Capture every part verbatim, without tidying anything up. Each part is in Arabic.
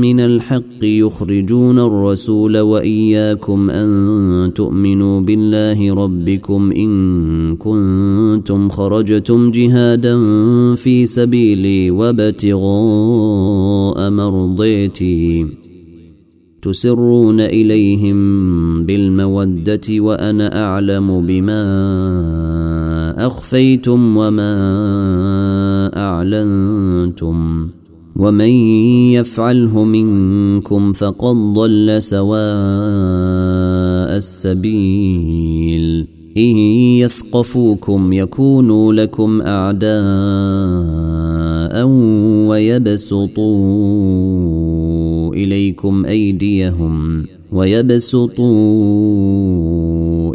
من الحق يخرجون الرسول وإياكم أن تؤمنوا بالله ربكم إن كنتم خرجتم جهادا في سبيلي وابتغاء مرضاتي تسرون إليهم بالمودة وأنا أعلم بما أخفيتم وما أعلنتم ومن يفعله منكم فقد ضل سواء السبيل إن يثقفوكم يكونوا لكم أعداء ويبسطوا إليكم أيديهم ويبسطوا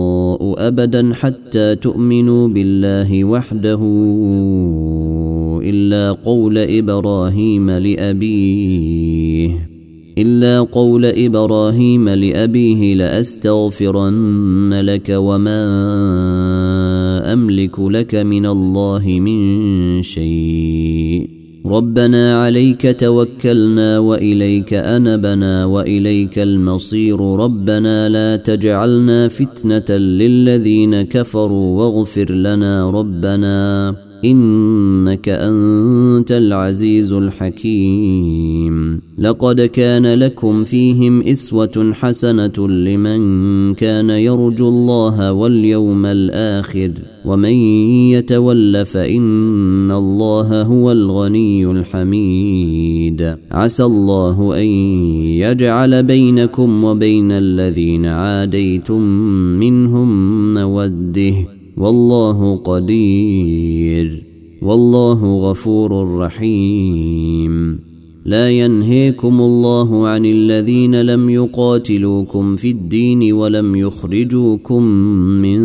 أبدا حتى تؤمنوا بالله وحده إلا قول إبراهيم لأبيه إلا قول إبراهيم لأبيه لأستغفرن لك وما أملك لك من الله من شيء ربنا عليك توكلنا وإليك أنبنا وإليك المصير ربنا لا تجعلنا فتنة للذين كفروا واغفر لنا ربنا إنك أنت العزيز الحكيم لقد كان لكم فيهم أسوة حسنة لمن كان يرجو الله واليوم الآخر ومن يتول فإن الله هو الغني الحميد عسى الله أن يجعل بينكم وبين الذين عاديتم منهم مودة والله قدير والله غفور رحيم لا ينهيكم الله عن الذين لم يقاتلوكم في الدين ولم يخرجوكم من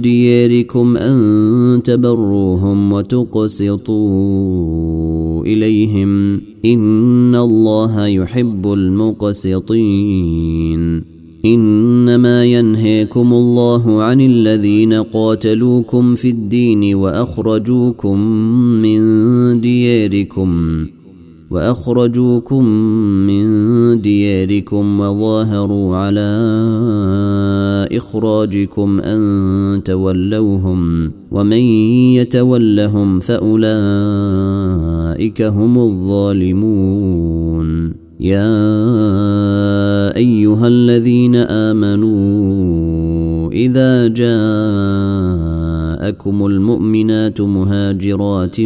دياركم أن تبروهم وتقسطوا إليهم إن الله يحب المقسطين إنما ينهيكم الله عن الذين قاتلوكم في الدين وأخرجوكم من دياركم وأخرجوكم من دياركم وظاهروا على إخراجكم أن تولوهم ومن يتولهم فأولئك هم الظالمون يا أيها الذين آمنوا إذا جاءكم المؤمنات مهاجرات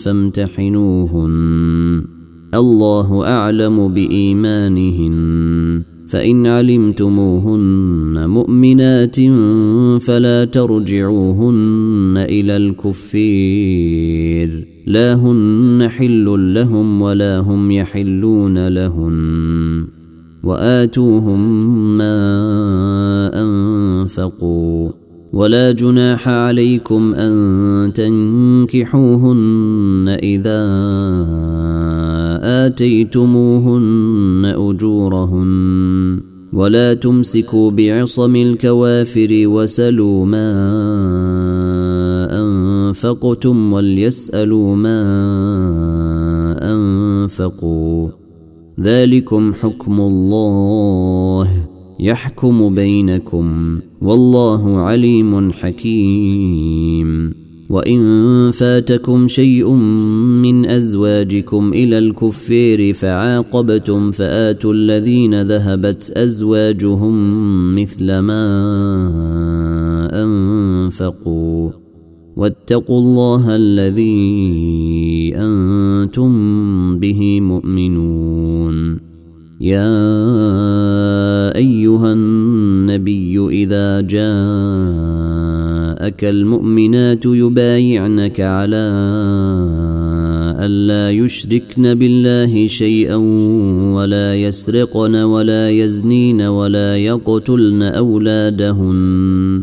فامتحنوهن الله أعلم بإيمانهن فإن علمتموهن مؤمنات فلا ترجعوهن إلى الكفير لا هن حل لهم ولا هم يحلون لهن وآتوهم ما أنفقوا ولا جناح عليكم أن تنكحوهن إذا آتيتموهن أجورهن ولا تمسكوا بعصم الكوافر وسلوا ما أنفقتم وليسألوا ما أنفقتم أنفقوا ذلكم حكم الله يحكم بينكم والله عليم حكيم وإن فاتكم شيء من أزواجكم إلى الكفير فعاقبتم فآتوا الذين ذهبت أزواجهم مثل ما أنفقوا واتقوا الله الذي أنتم به مؤمنون يا أيها النبي إذا جاءك المؤمنات يبايعنك على ألا يشركن بالله شيئا ولا يسرقن ولا يزنين ولا يقتلن أولادهن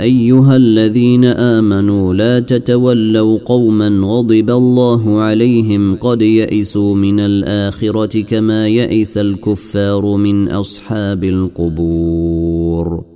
أيها الذين آمنوا لا تتولوا قوما غضب الله عليهم قد يئسوا من الآخرة كما يئس الكفار من أصحاب القبور